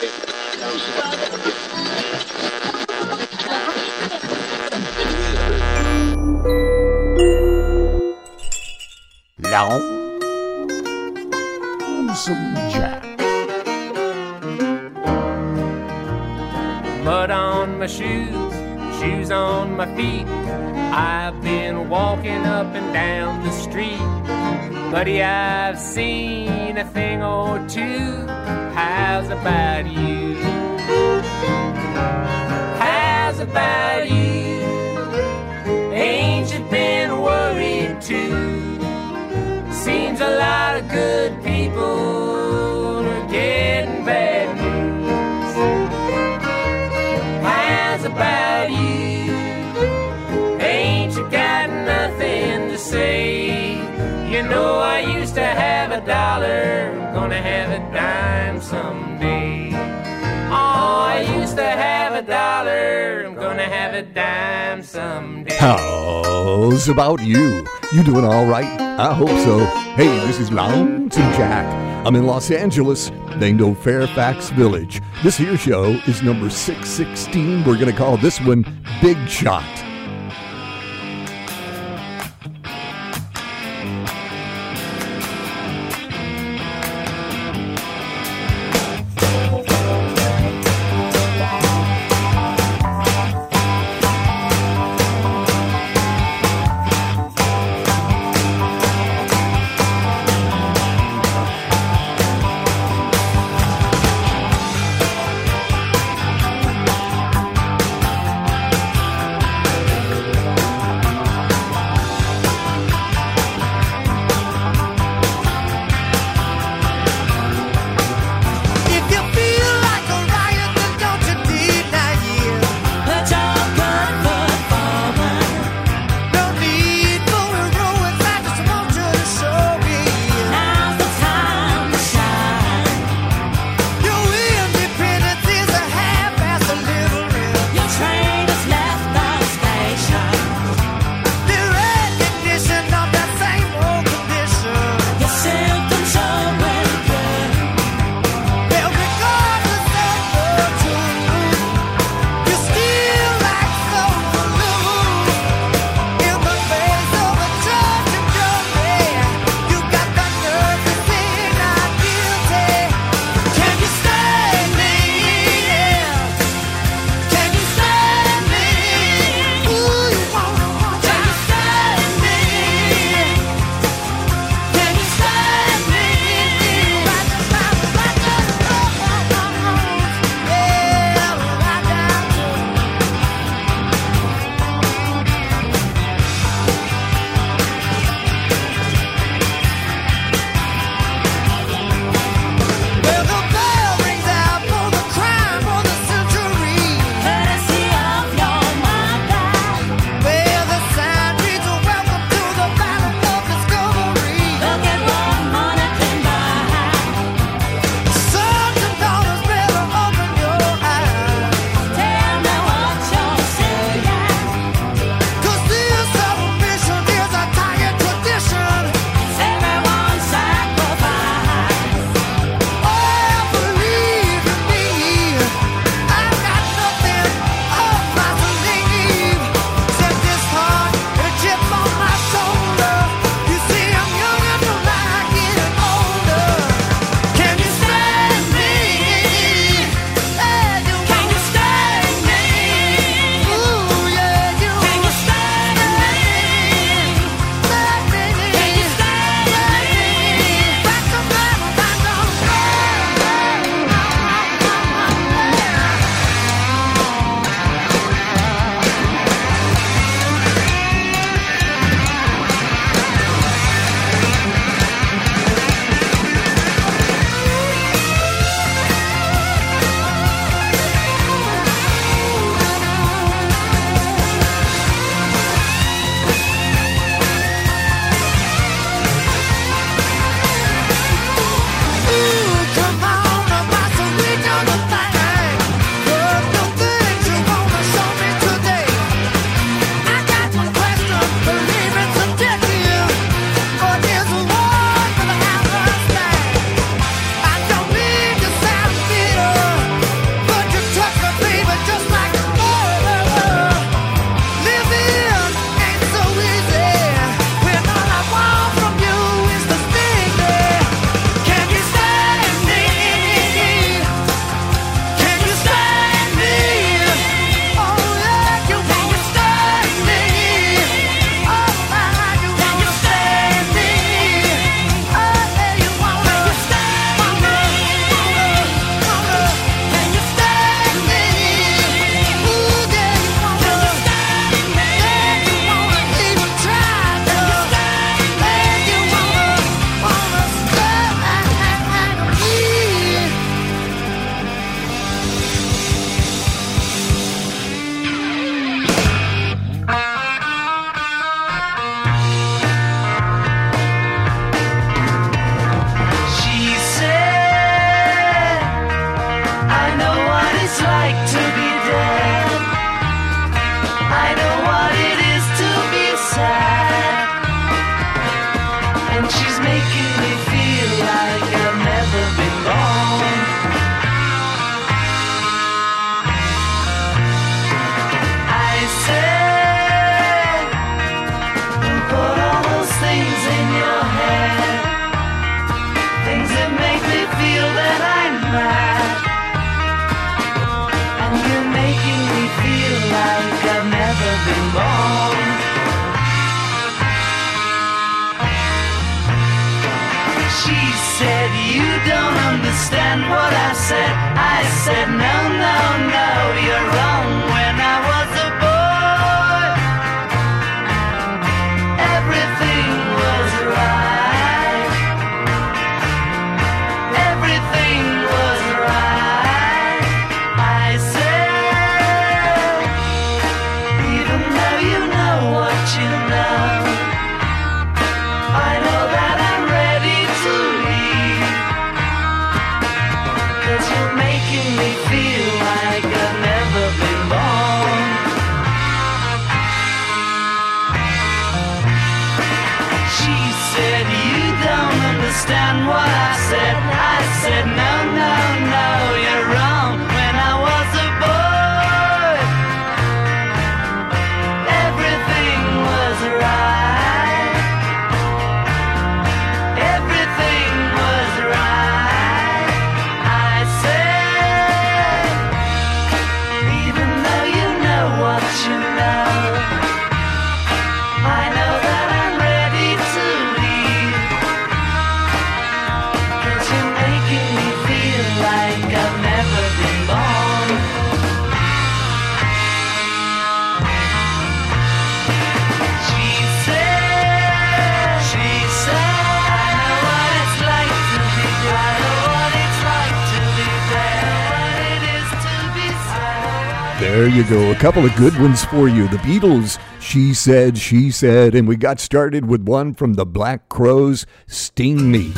Lonesome Jack. Mud on my shoes, shoes on my feet. I've been walking up and down the street. Buddy, I've seen a thing or two. How's about you? How's about you? Ain't you been worried too? Seems a lot of good people are getting bad news. How's about you? Ain't you got nothing to say? You know I used to have a dollar, gonna have a dime someday. Oh, I used to have a dollar, I'm gonna have a dime someday. How's about you? You doing all right? I hope so. Hey, this is Lonesome Jack. I'm in Los Angeles, named old Fairfax Village. This here show is number 616. We're gonna call this one Big Shot. it's like to be dead. I know what it is to be sad. And she's making me feel like I've never been born. I said, put all those things in your head, things that make me feel that I'm mad. And you're making me feel like I've never been born. She said, you don't understand what I said. I said, no, no, no, you're wrong. When I was a boy, everything was right. Everything was right. I said, even though you know what you know, I know that I'm ready to leave. 'Cause you're making me feel like I've never been born. She said, you don't understand what I said. I said, no, no, no, you're wrong. When I was a boy, everything was right. Everything was right. I said, even though you know what you know, I know that I'm ready to leave. 'Cause you're making me feel like I've never been born. She said, I know what it's like to be dead. I know what it's like to be dead. What it is to be sad. There you go. A couple of good ones for you. The Beatles, She Said, She Said. And we got started with one from the Black Crowes, Sting Me.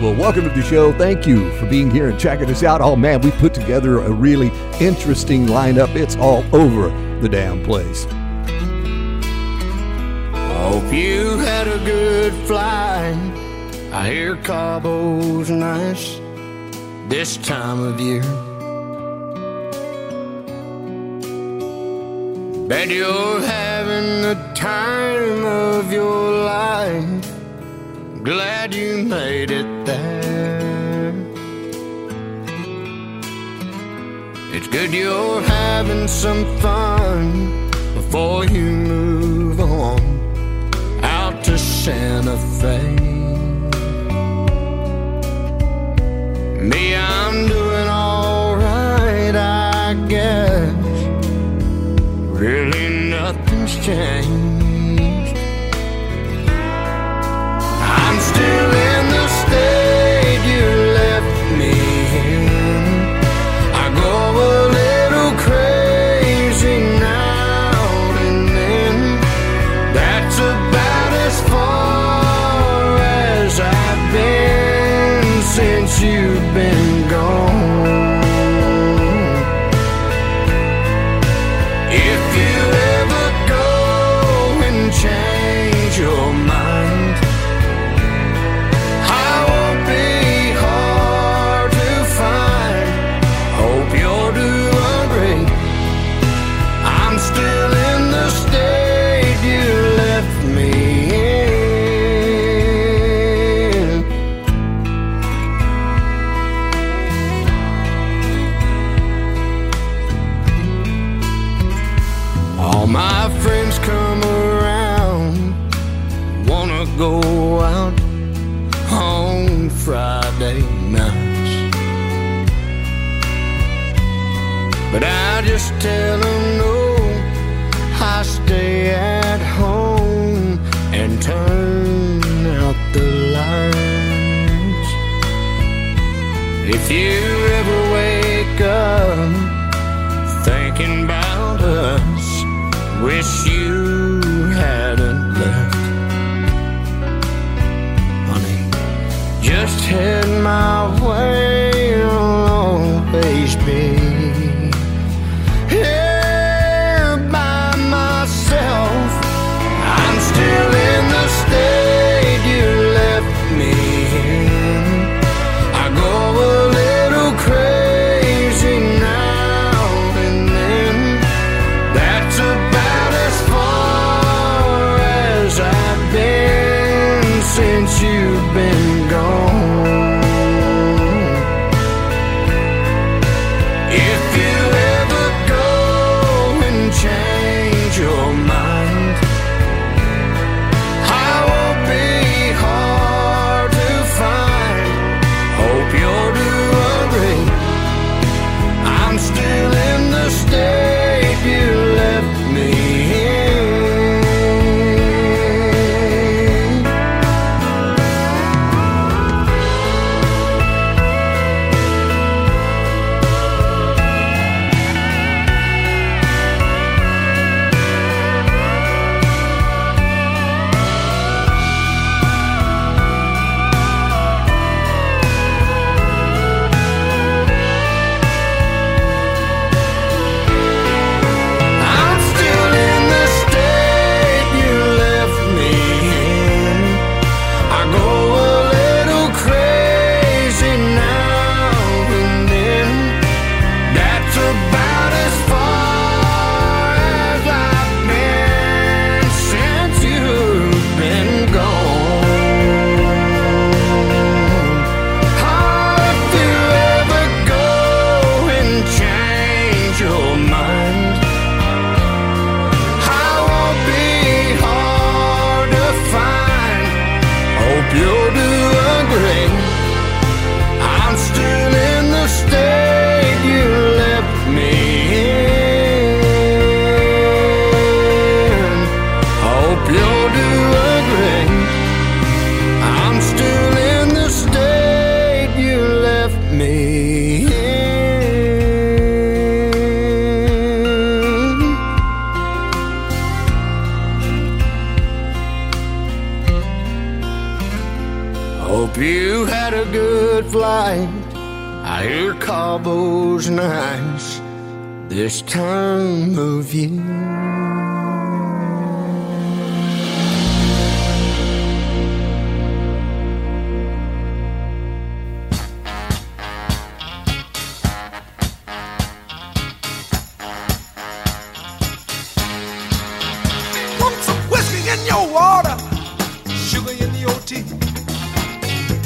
Well, welcome to the show. Thank you for being here and checking us out. Oh, man, we put together a really interesting lineup. It's all over the damn place. Hope you had a good flight. I hear Cabo's nice this time of year. Bet you're having the time of your life. Glad you made it there. It's good you're having some fun before you move on out to Santa Fe. Me, I'm doing all right, I guess. Really nothing's changed. I'm still in the state you left me in. I go a little crazy now and then. That's about as far as I've been since you've been gone. If you ever go and change your mind, I won't be hard to find. Hope you're doing great. I'm still in the state you left me in. All my friends come around, wanna go out on Friday nights. But I just tell them no, I stay at home and turn out the lights. If you ever wake up thinking about us, wish you hadn't left. Honey, just head my way, you'll always be pilot flight. I hear Cabo's nice this time of year.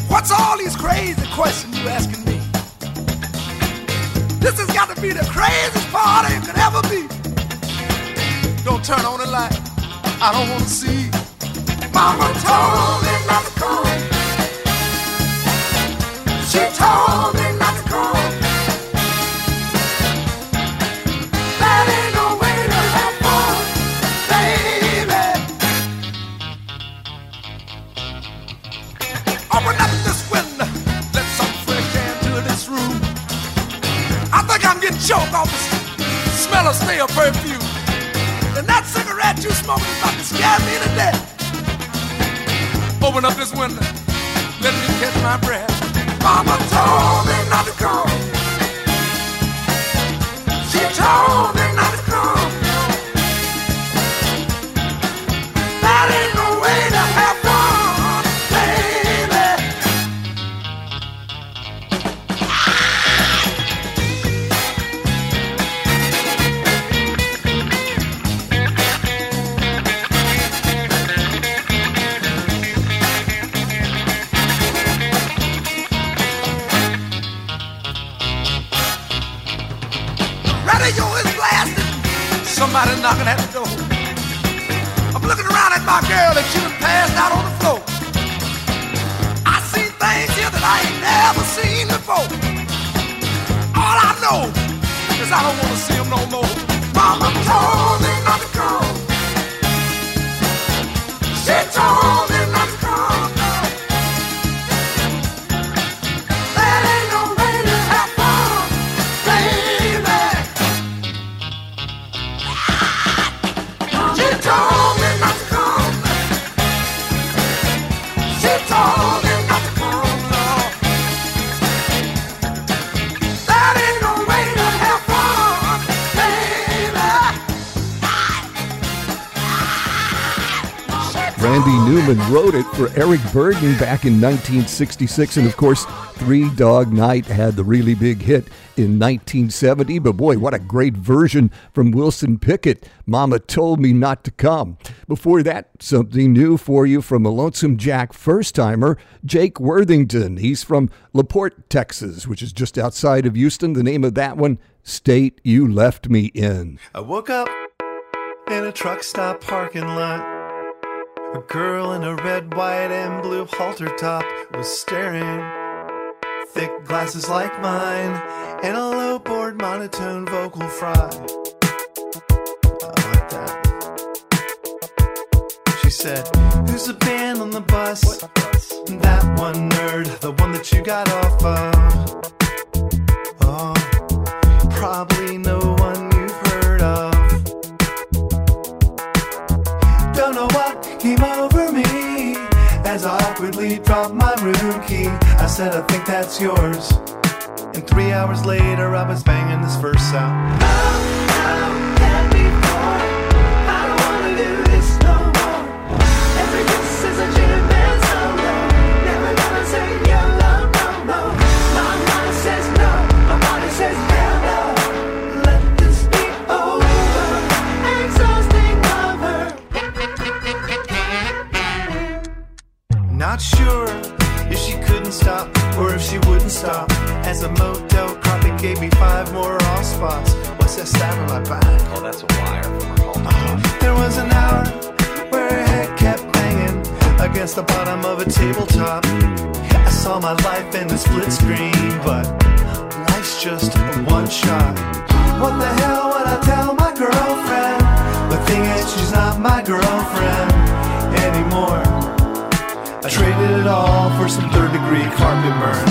What's all these crazy questions you asking me? This has got to be the craziest party it could ever be. Don't turn on the light, I don't want to see. Mama told me not to go. She told me not to go. That ain't no way to have fun, baby. Open up this window, let some fresh air into this room. I think I'm getting choked off the smell of stale perfume. And that cigarette you smoking is about to scare me to death. Open up this window, let me catch my breath. Mama told me not to come. She told me not to come. That ain't no way to have fun, baby. Radio is blasting. Somebody knocking at the door. I'm looking around at my girl that she done passed out on the floor. I see things here that I ain't never seen before. All I know is I don't want to see them no more. Mama told me not to come. She told me not to come. That ain't no way to have fun, baby. She told me not to come. She told me not to come, Lord. That ain't no way to have fun, baby. Randy Newman wrote it for Eric Burdon back in 1966, and of course, Three Dog Night had the really big hit in 1970, but boy, what a great version from Wilson Pickett, Mama Told Me Not to Come. Before that, something new for you from a Lonesome Jack first-timer, Jake Worthington. He's from La Porte, Texas, which is just outside of Houston. The name of that one, State You Left Me In. I woke up in a truck stop parking lot. A girl in a red, white, and blue halter top was staring. Thick glasses like mine, and a low-board monotone vocal fry. I like that. She said, who's the band on the bus? What bus? That one nerd, the one that you got off of. Oh, probably no one you've heard of. Don't know what came over me as I awkwardly dropped my room key. I said, I think that's yours. And 3 hours later, I was banging this verse out. I'm happy for it. I don't want to do this no more. Every kiss is a gentleman's solo. Never gonna say your love no more. My mind says no, my body says hell no. Let this be over. Exhausting lover. Not sure if she couldn't stop or if she wouldn't stop. As a motel copy gave me 5 more off spots. What's that sound on my back? Oh, that's a wire from her home. There was an hour where her head kept banging against the bottom of a tabletop. I saw my life in the split screen, but life's just one shot. What the hell would I tell my girlfriend? The thing is, she's not my girlfriend anymore. I traded it all for some third-degree carpet burn.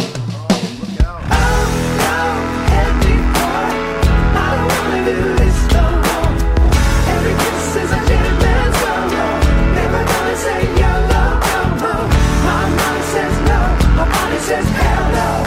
Says hell no.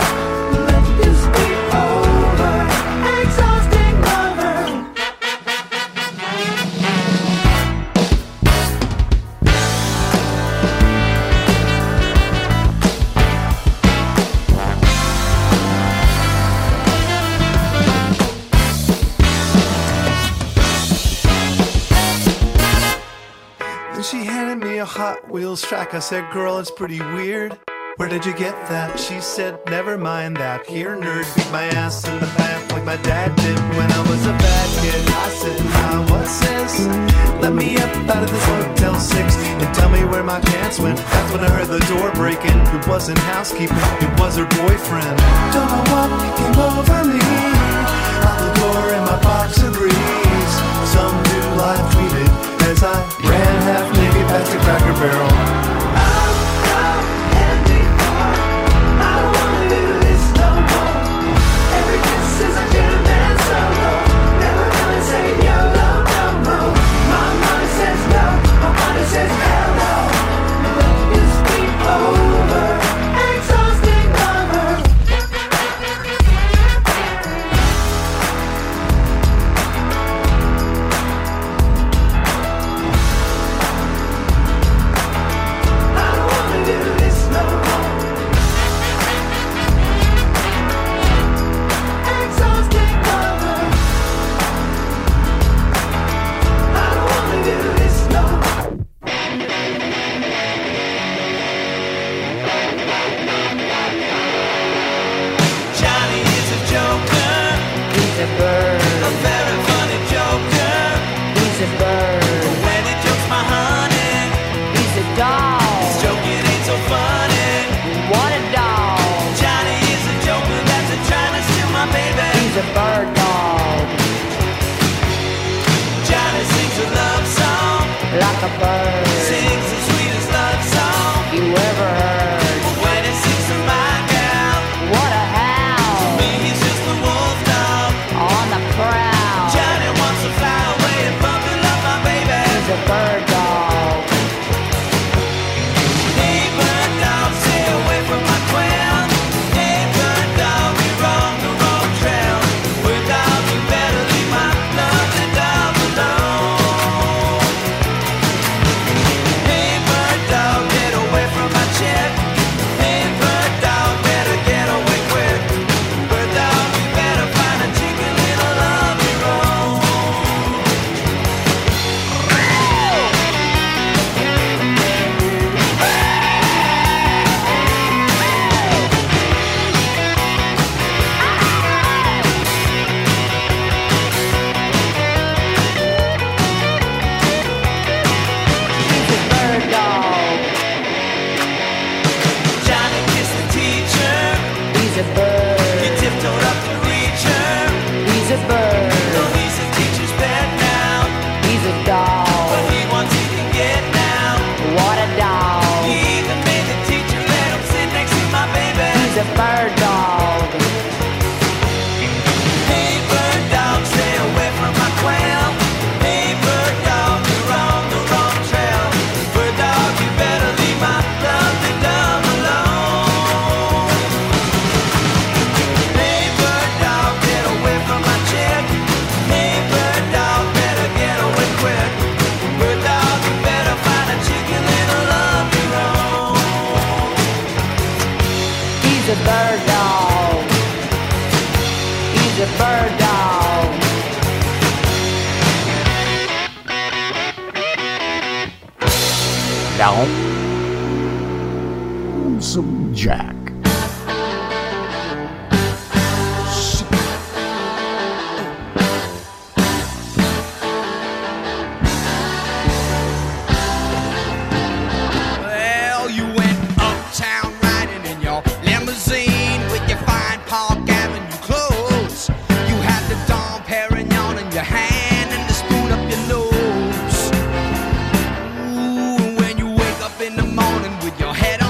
Hot Wheels track. I said, girl, it's pretty weird. Where did you get that? She said, never mind that. Here, nerd, beat my ass in the back like my dad did when I was a bad kid. I said, nah, what's this? Let me up out of this hotel 6 and tell me where my pants went. That's when I heard the door breaking. It wasn't housekeeping, it was her boyfriend. Don't know what came over me. Out the door in my boxer briefs. Some dude live tweeted as I ran half naked past the Cracker Barrel. Lonesome Jack. Well, you went uptown riding in your limousine with your fine Park Avenue clothes. You had the Dom Perignon in your hand and the spoon up your nose. Ooh, and when you wake up in the morning with your head on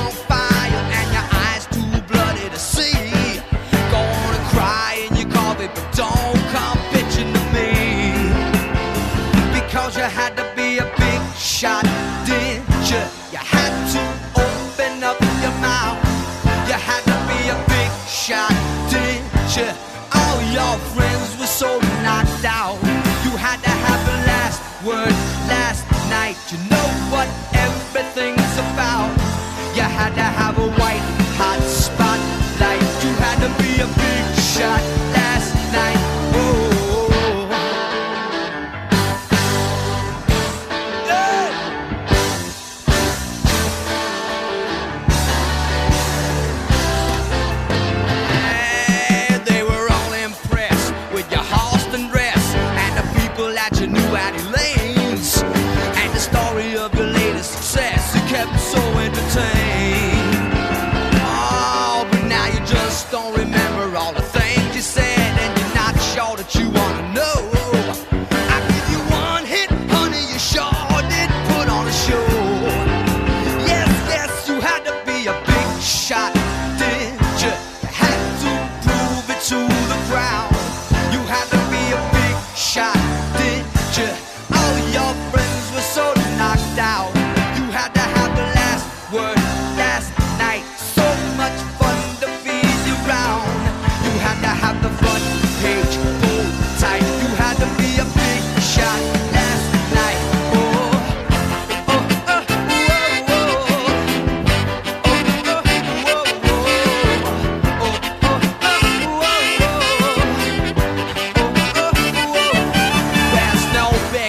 shot, did you? You had to open up your mouth. You had to be a big shot, did you? All your friends were so knocked out. You had to have the last word last night. You know what everything's about. You had to have a white hot spotlight. You had to be a big shot last night.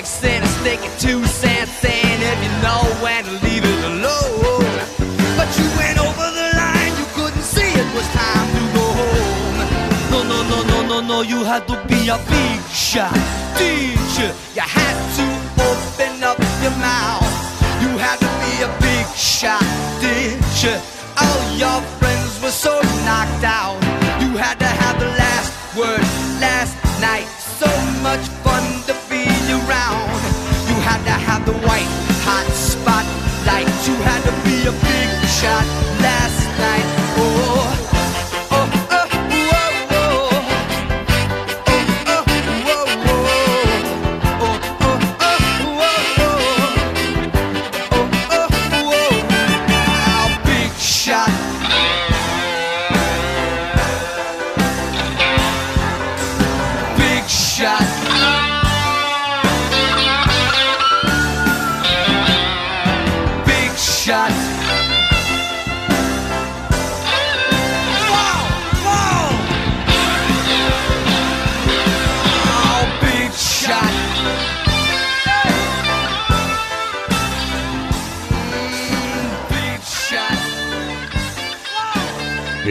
cent, a stick and 2 cents, saying if you know when to leave it alone. But you went over the line, you couldn't see it was time to go home. No, no, no, no, no, no, you had to be a big shot teacher. You had to open up your mouth. You had to be a big shot teacher. All your friends were so knocked out. You had to have the last word last night. So much fun to be around. You had to have the white hot spotlight. You had to be a big shot last night. Oh.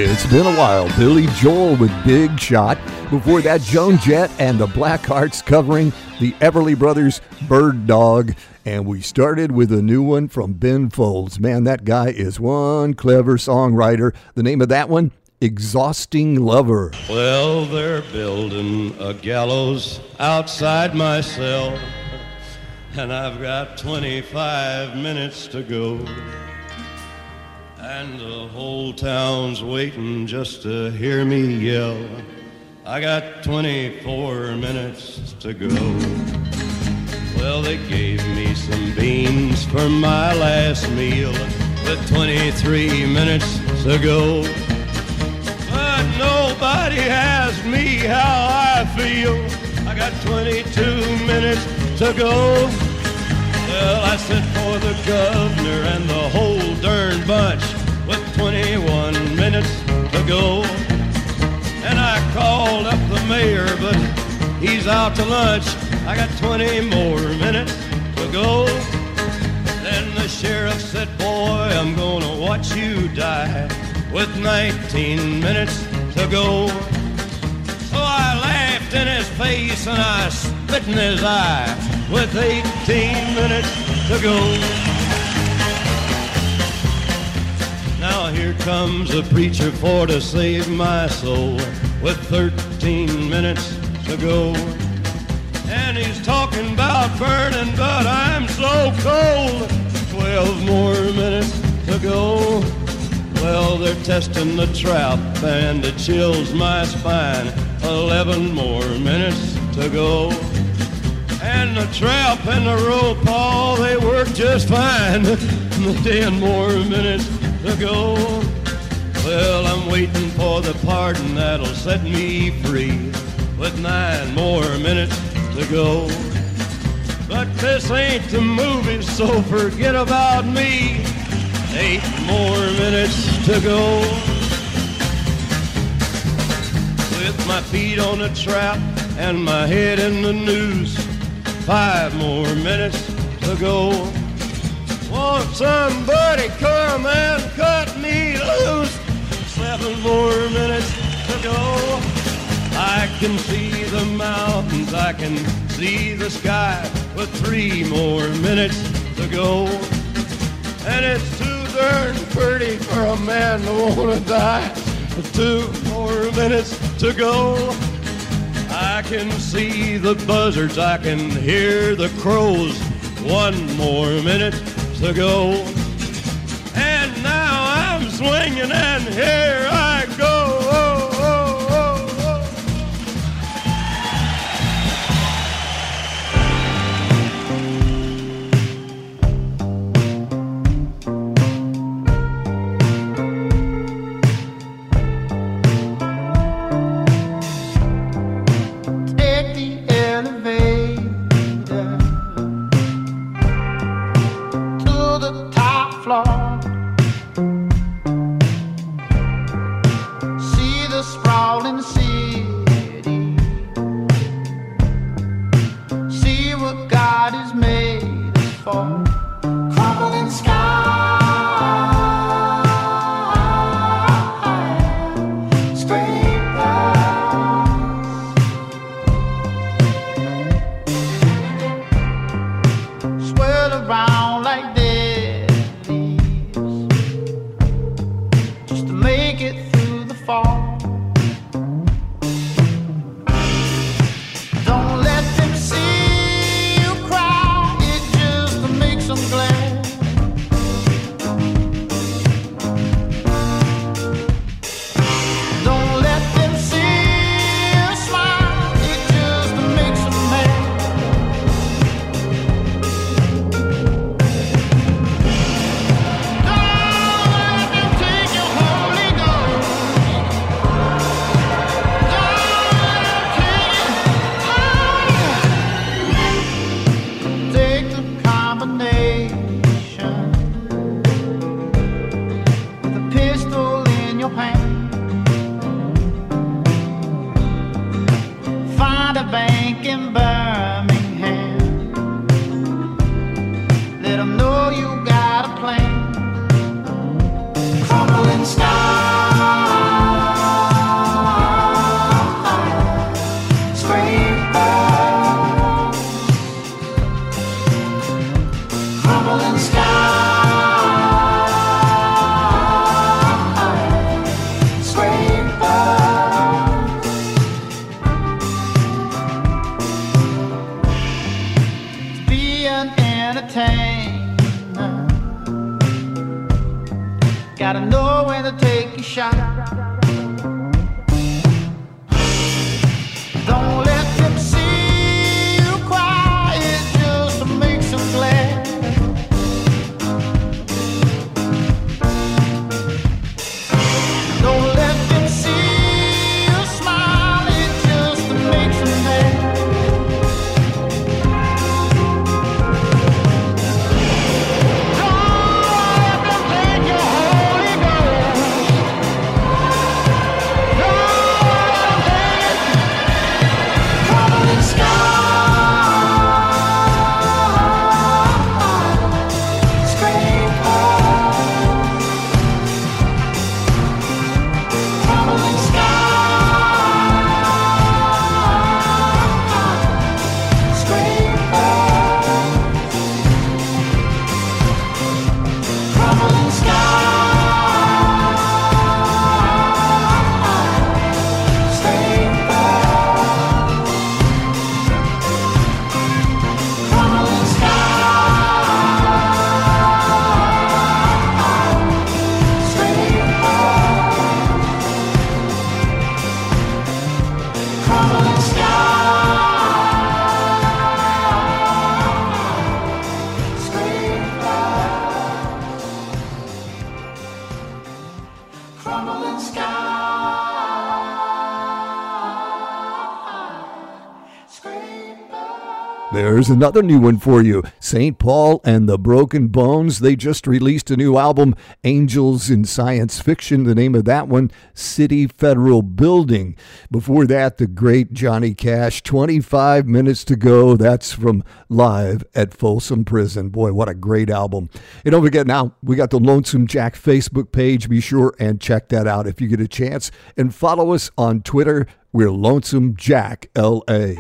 It's been a while. Billy Joel with Big Shot. Before that, Joan Jett and the Blackhearts covering the Everly Brothers' Bird Dog. And we started with a new one from Ben Folds. Man, that guy is one clever songwriter. The name of that one, Exhausting Lover. Well, they're building a gallows outside my cell, and I've got 25 minutes to go. And the whole town's waiting just to hear me yell. I got 24 minutes to go. Well, they gave me some beans for my last meal with 23 minutes to go. But nobody asked me how I feel. I got 22 minutes to go. Well, I sent for the governor and the whole darn bunch with 21 minutes to go. And I called up the mayor, but he's out to lunch. I got 20 more minutes to go. Then the sheriff said, boy, I'm gonna watch you die with 19 minutes to go. So I laughed in his face and I spit in his eye with 18 minutes to go. Now here comes a preacher for to save my soul with 13 minutes to go. And he's talking about burning, but I'm so cold. 12 more minutes to go. Well, they're testing the trap and it chills my spine. 11 more minutes to go. And the trap and the rope, all they work just fine. 10 more minutes to go. Well, I'm waiting for the pardon that'll set me free with 9 more minutes to go. But this ain't the movie, so forget about me. 8 more minutes to go. With my feet on the trap and my head in the noose, 5 more minutes to go. Won't somebody come and cut me loose? 7 more minutes to go. I can see the mountains, I can see the sky with 3 more minutes to go. And it's too darn pretty for a man to wanna die with 2 more minutes to go. I can see the buzzards, I can hear the crows, 1 more minute to go. And now I'm swinging and here I go. Oh, oh, oh, bank in Birmingham. Let them know you got a plan. Crumbling stars. Gotta know when to take your shot. Don't let them see you cry. It just makes them glad. Don't let them see you smile. It just makes them mad. Don't let them take your heart. There's another new one for you. St. Paul and the Broken Bones. They just released a new album, Angels in Science Fiction. The name of that one, City Federal Building. Before that, the great Johnny Cash. 25 minutes to go. That's from Live at Folsom Prison. Boy, what a great album. And don't forget now, we got the Lonesome Jack Facebook page. Be sure and check that out if you get a chance. And follow us on Twitter. We're Lonesome Jack LA.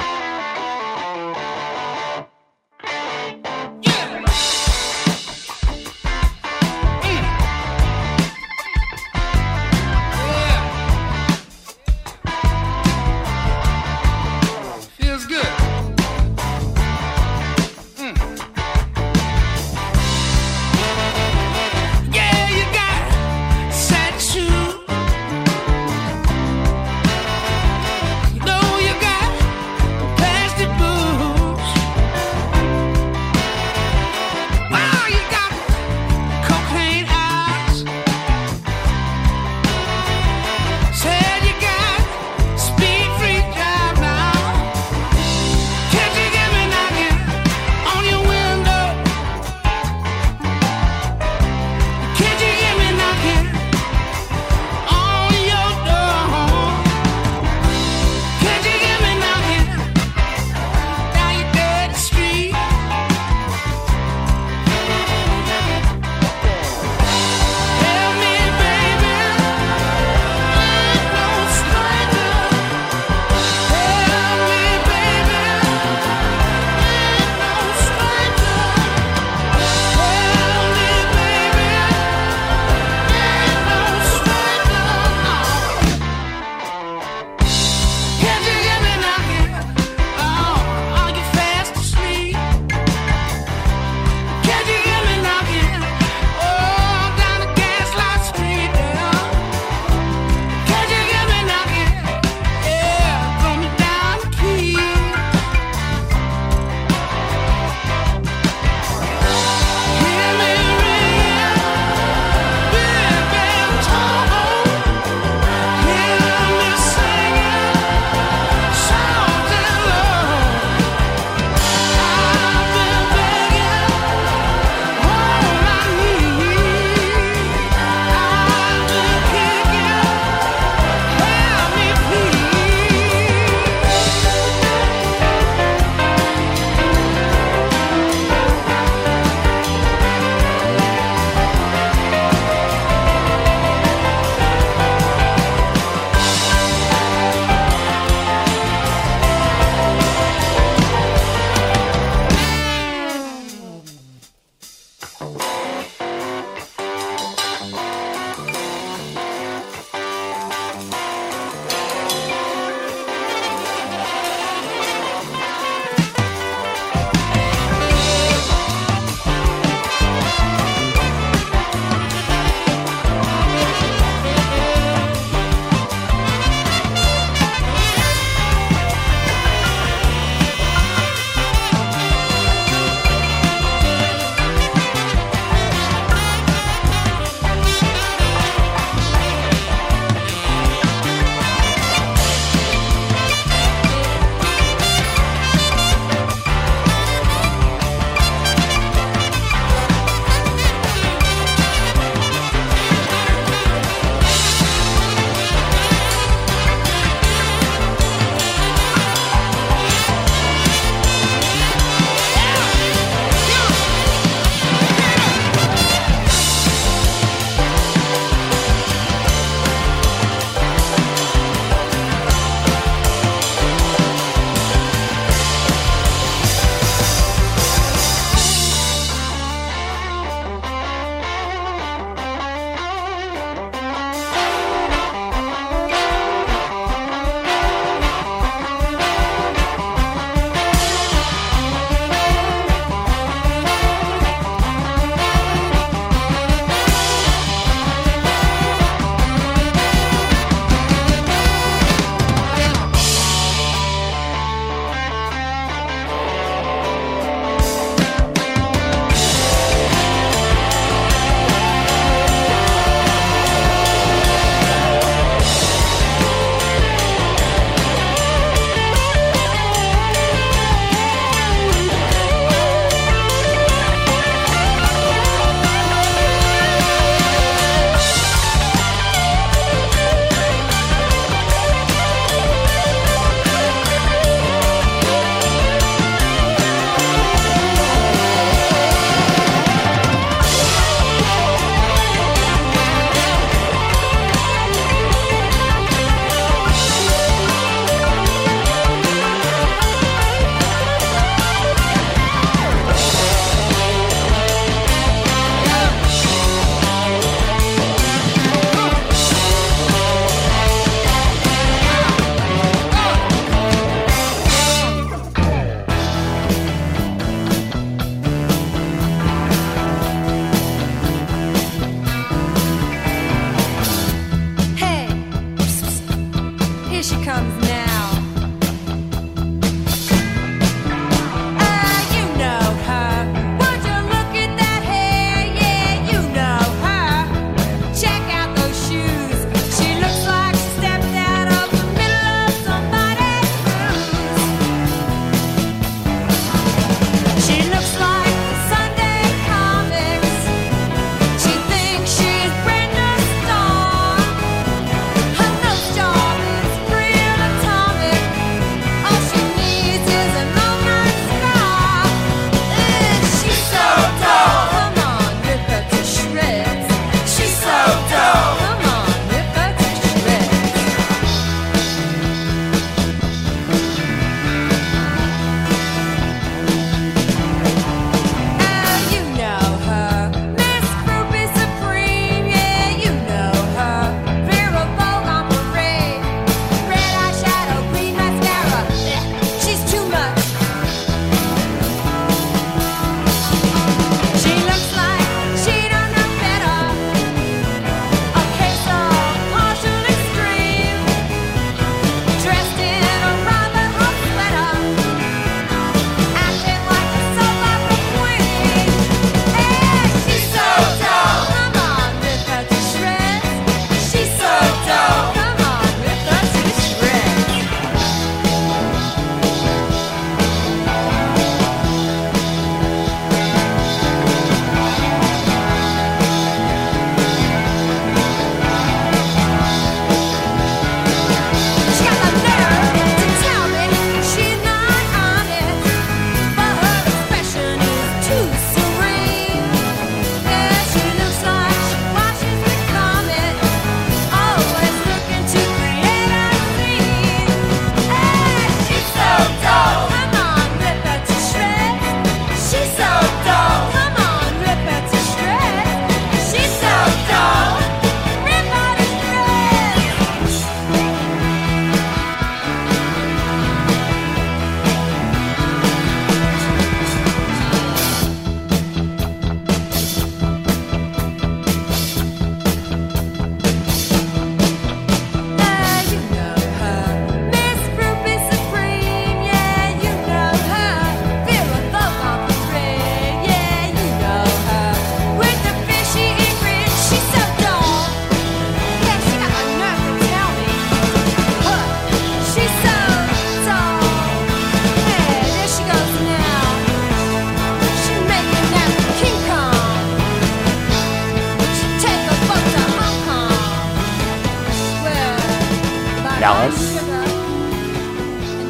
Dallas,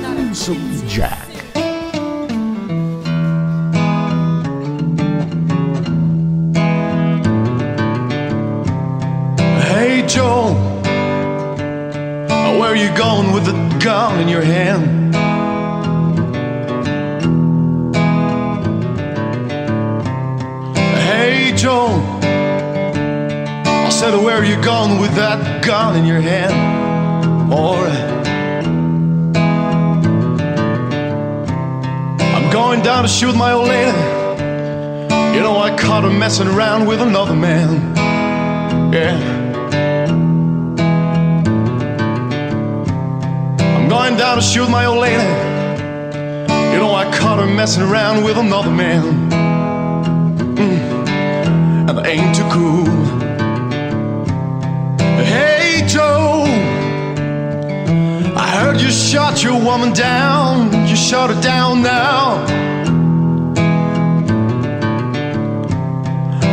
Lonesome Jack. Hey Joel, where are you going with the gun in your hand? Joel, I said, where are you going with that gun in your hand? All right. I'm going down to shoot my old lady. You know, I caught her messing around with another man. Yeah. I'm going down to shoot my old lady. You know, I caught her messing around with another man. And I ain't too cool. Hey Joe, I heard you shot your woman down. You shot her down now.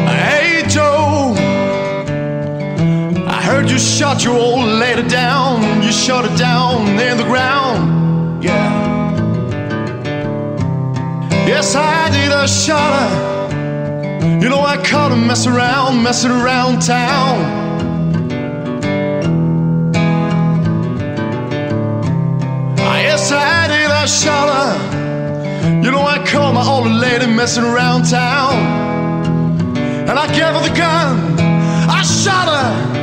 Hey Joe, I heard you shot your old lady down. You shot her down in the ground. Yeah. Yes, I did, I shot her. You know I caught him messing around town. Yes, I did, I shot her. You know I caught my old lady messing around town. And I gave her the gun, I shot her.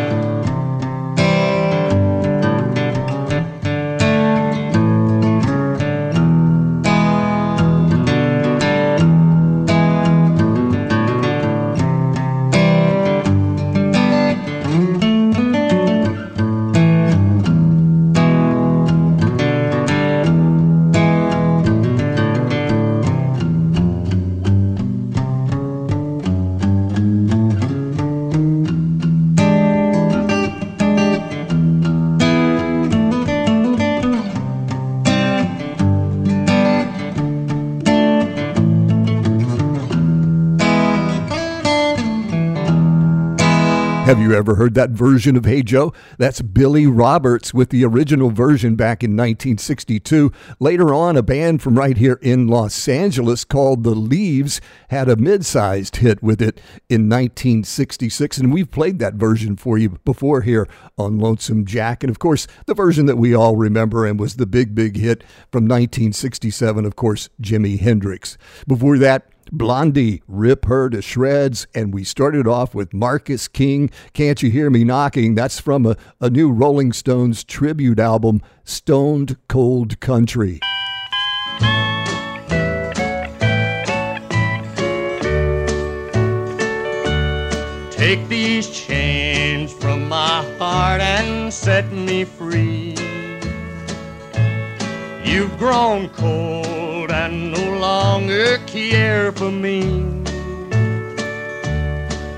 Have you ever heard that version of Hey Joe? That's Billy Roberts with the original version back in 1962. Later on, a band from right here in Los Angeles called The Leaves had a mid-sized hit with it in 1966, and we've played that version for you before here on Lonesome Jack. And of course, the version that we all remember and was the big, big hit from 1967, of course, Jimi Hendrix. Before that, Blondie, Rip Her to Shreds, and we started off with Marcus King, Can't You Hear Me Knocking? That's from a new Rolling Stones tribute album, Stoned Cold Country. Take these chains from my heart and set me free. You've grown cold and no longer care for me.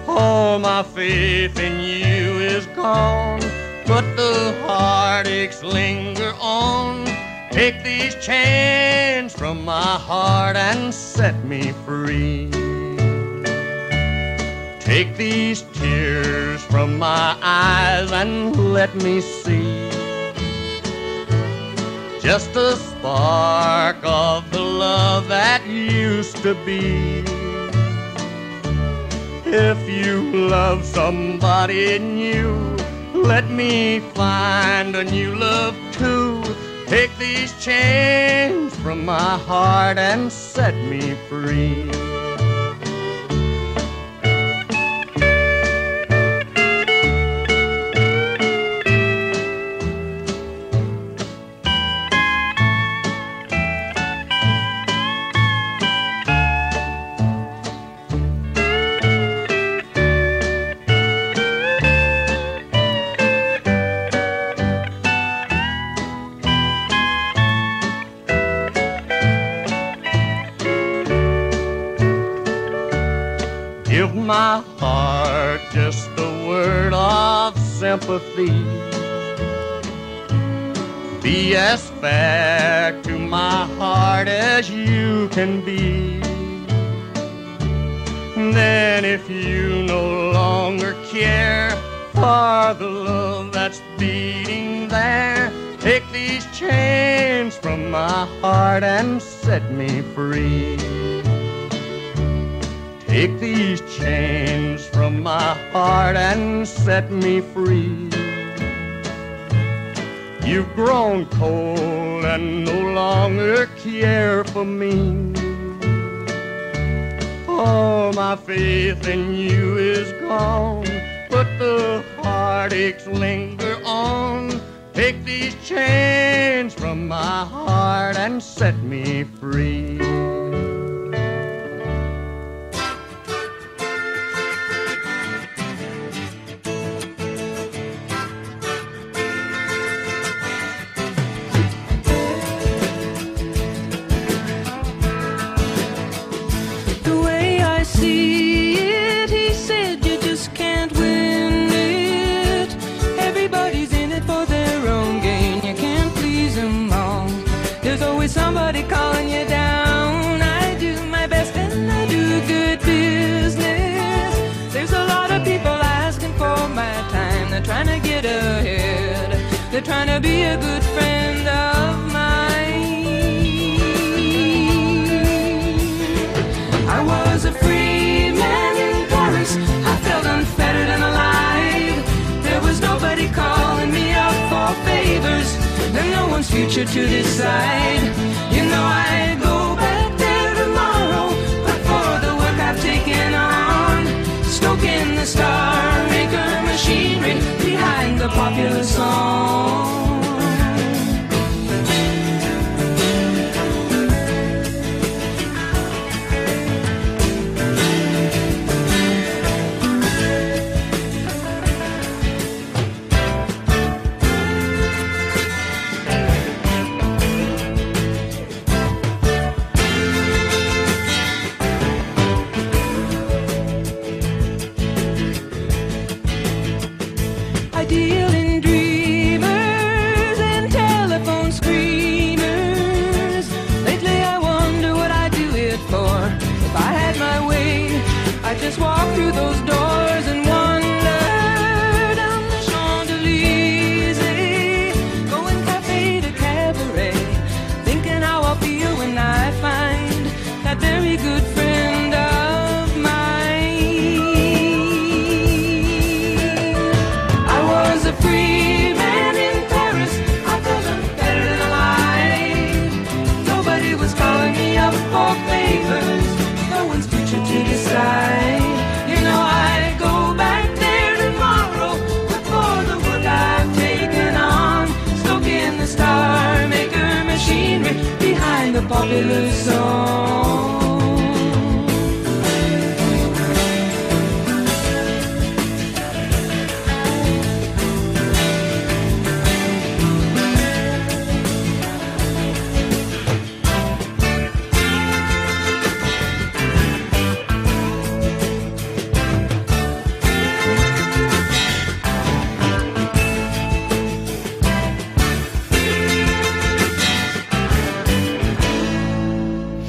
All my faith in you is gone, but the heartaches linger on. Take these chains from my heart and set me free. Take these tears from my eyes and let me see just a spark of the love that used to be. If you love somebody new, let me find a new love too. Take these chains from my heart and set me free. My heart just a word of sympathy. Be as fair to my heart as you can be. Then if you no longer care for the love that's beating there, Take these chains from my heart and set me free. Take these chains from my heart and set me free. You've grown cold and no longer care for me. Oh, my faith in you is gone, but the heartaches linger on. Take these chains from my heart and set me free. They're trying to be a good friend of mine. I was a free man in Paris. I felt unfettered and alive. There was nobody calling me out for favors, and no one's future to decide. You know I'd go back there tomorrow, but for the work I've taken on, stoking the star maker machinery behind the popular song.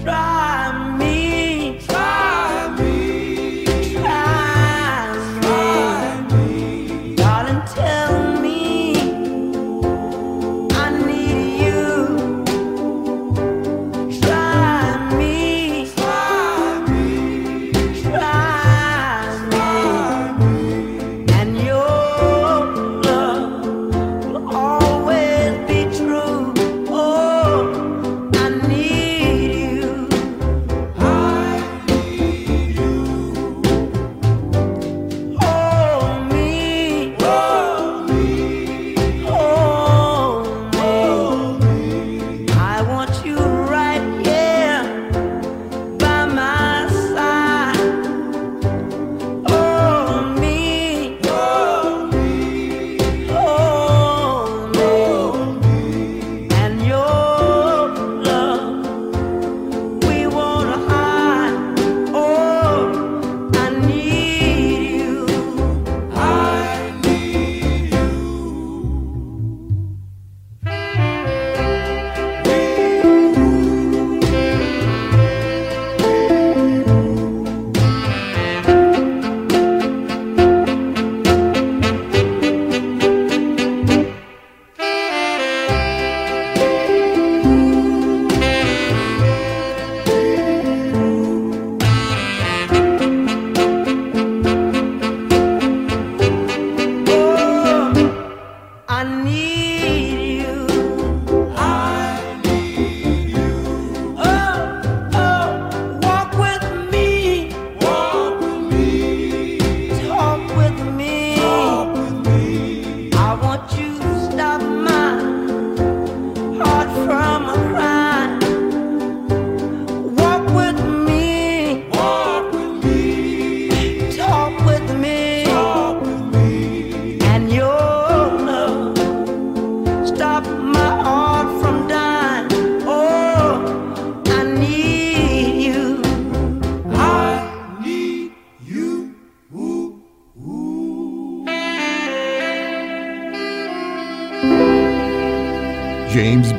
Try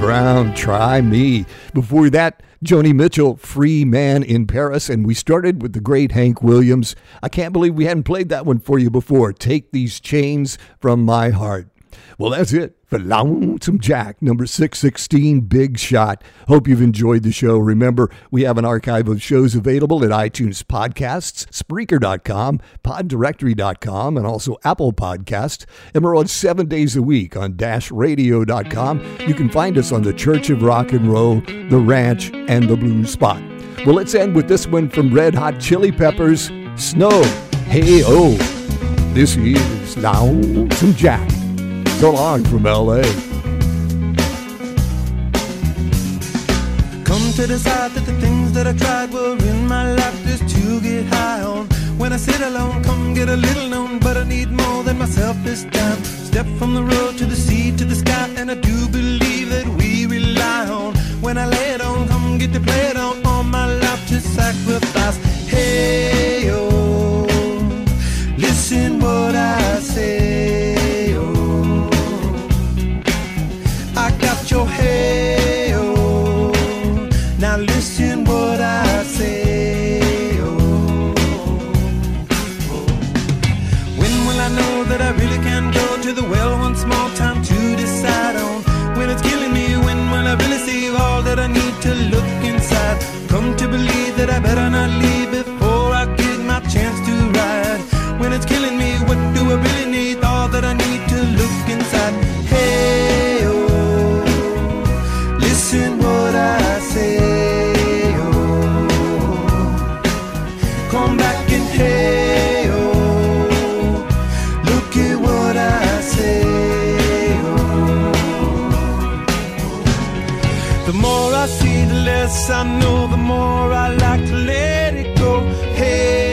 Brown, Try Me. Before that, Joni Mitchell, Free Man in Paris, and we started with the great Hank Williams. I can't believe we hadn't played that one for you before. Take These Chains From My Heart. Well, that's it for Lonesome Jack, number 616, Big Shot. Hope you've enjoyed the show. Remember, we have an archive of shows available at iTunes Podcasts, Spreaker.com, PodDirectory.com, and also Apple Podcasts. And we're on 7 days a week on DashRadio.com. You can find us on the Church of Rock and Roll, The Ranch, and The Blue Spot. Well, let's end with this one from Red Hot Chili Peppers, Snow. Hey-oh, this is Lonesome Jack. So long from L.A. Come to decide that the things that I tried were in my life just to get high on. When I sit alone, come get a little known, but I need more than myself this time. Step from the road to the sea to the sky, and I do believe that we rely on. When I lay it on, come get to play it on, all my life to sacrifice. Hey, oh, listen what I say. Your hey-oh, now listen what I say, oh, oh. When will I know that I really can go to the well once more, time to decide on. When it's killing me, when will I really see all that I need to look inside? Come to believe that I better not leave before I get my chance to ride. When it's killing me, what do I really need? All that I need to look inside. Hey, listen what I say, oh, come back and hey, oh, look at what I say, oh. The more I see, the less I know, the more I like to let it go, hey.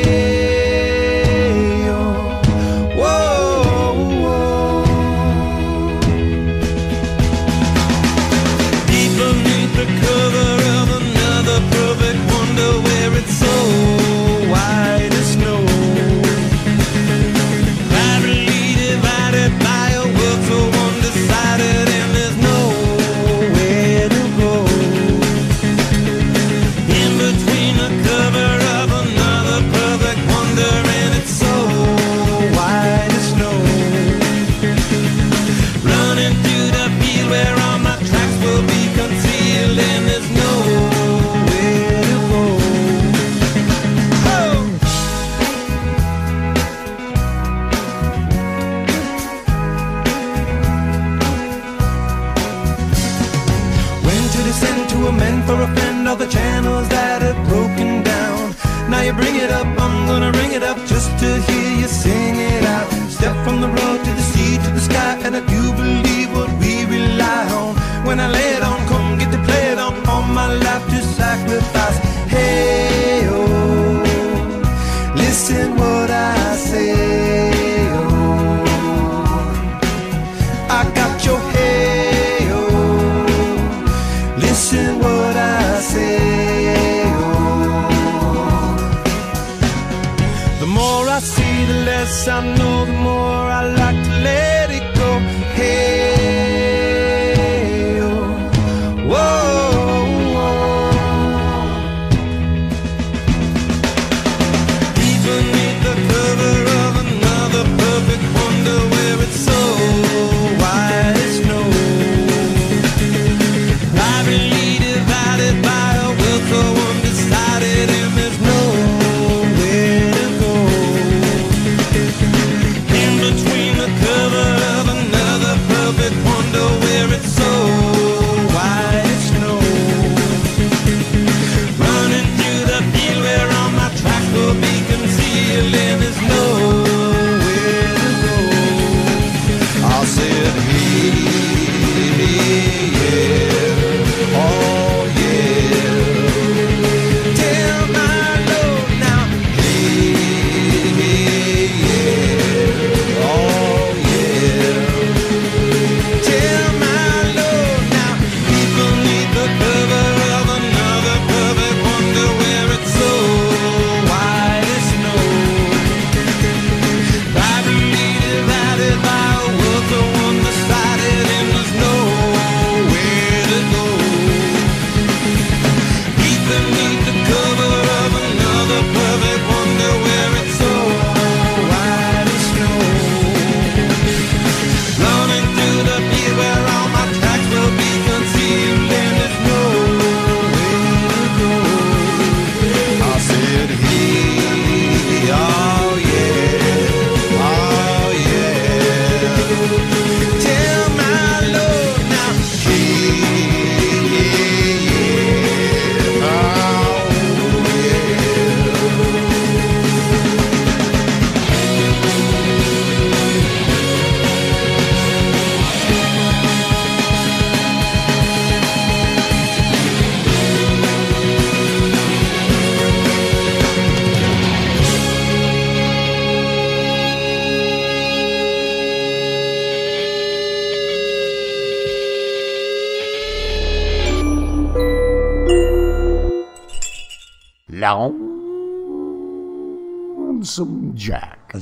Lonesome Jack. And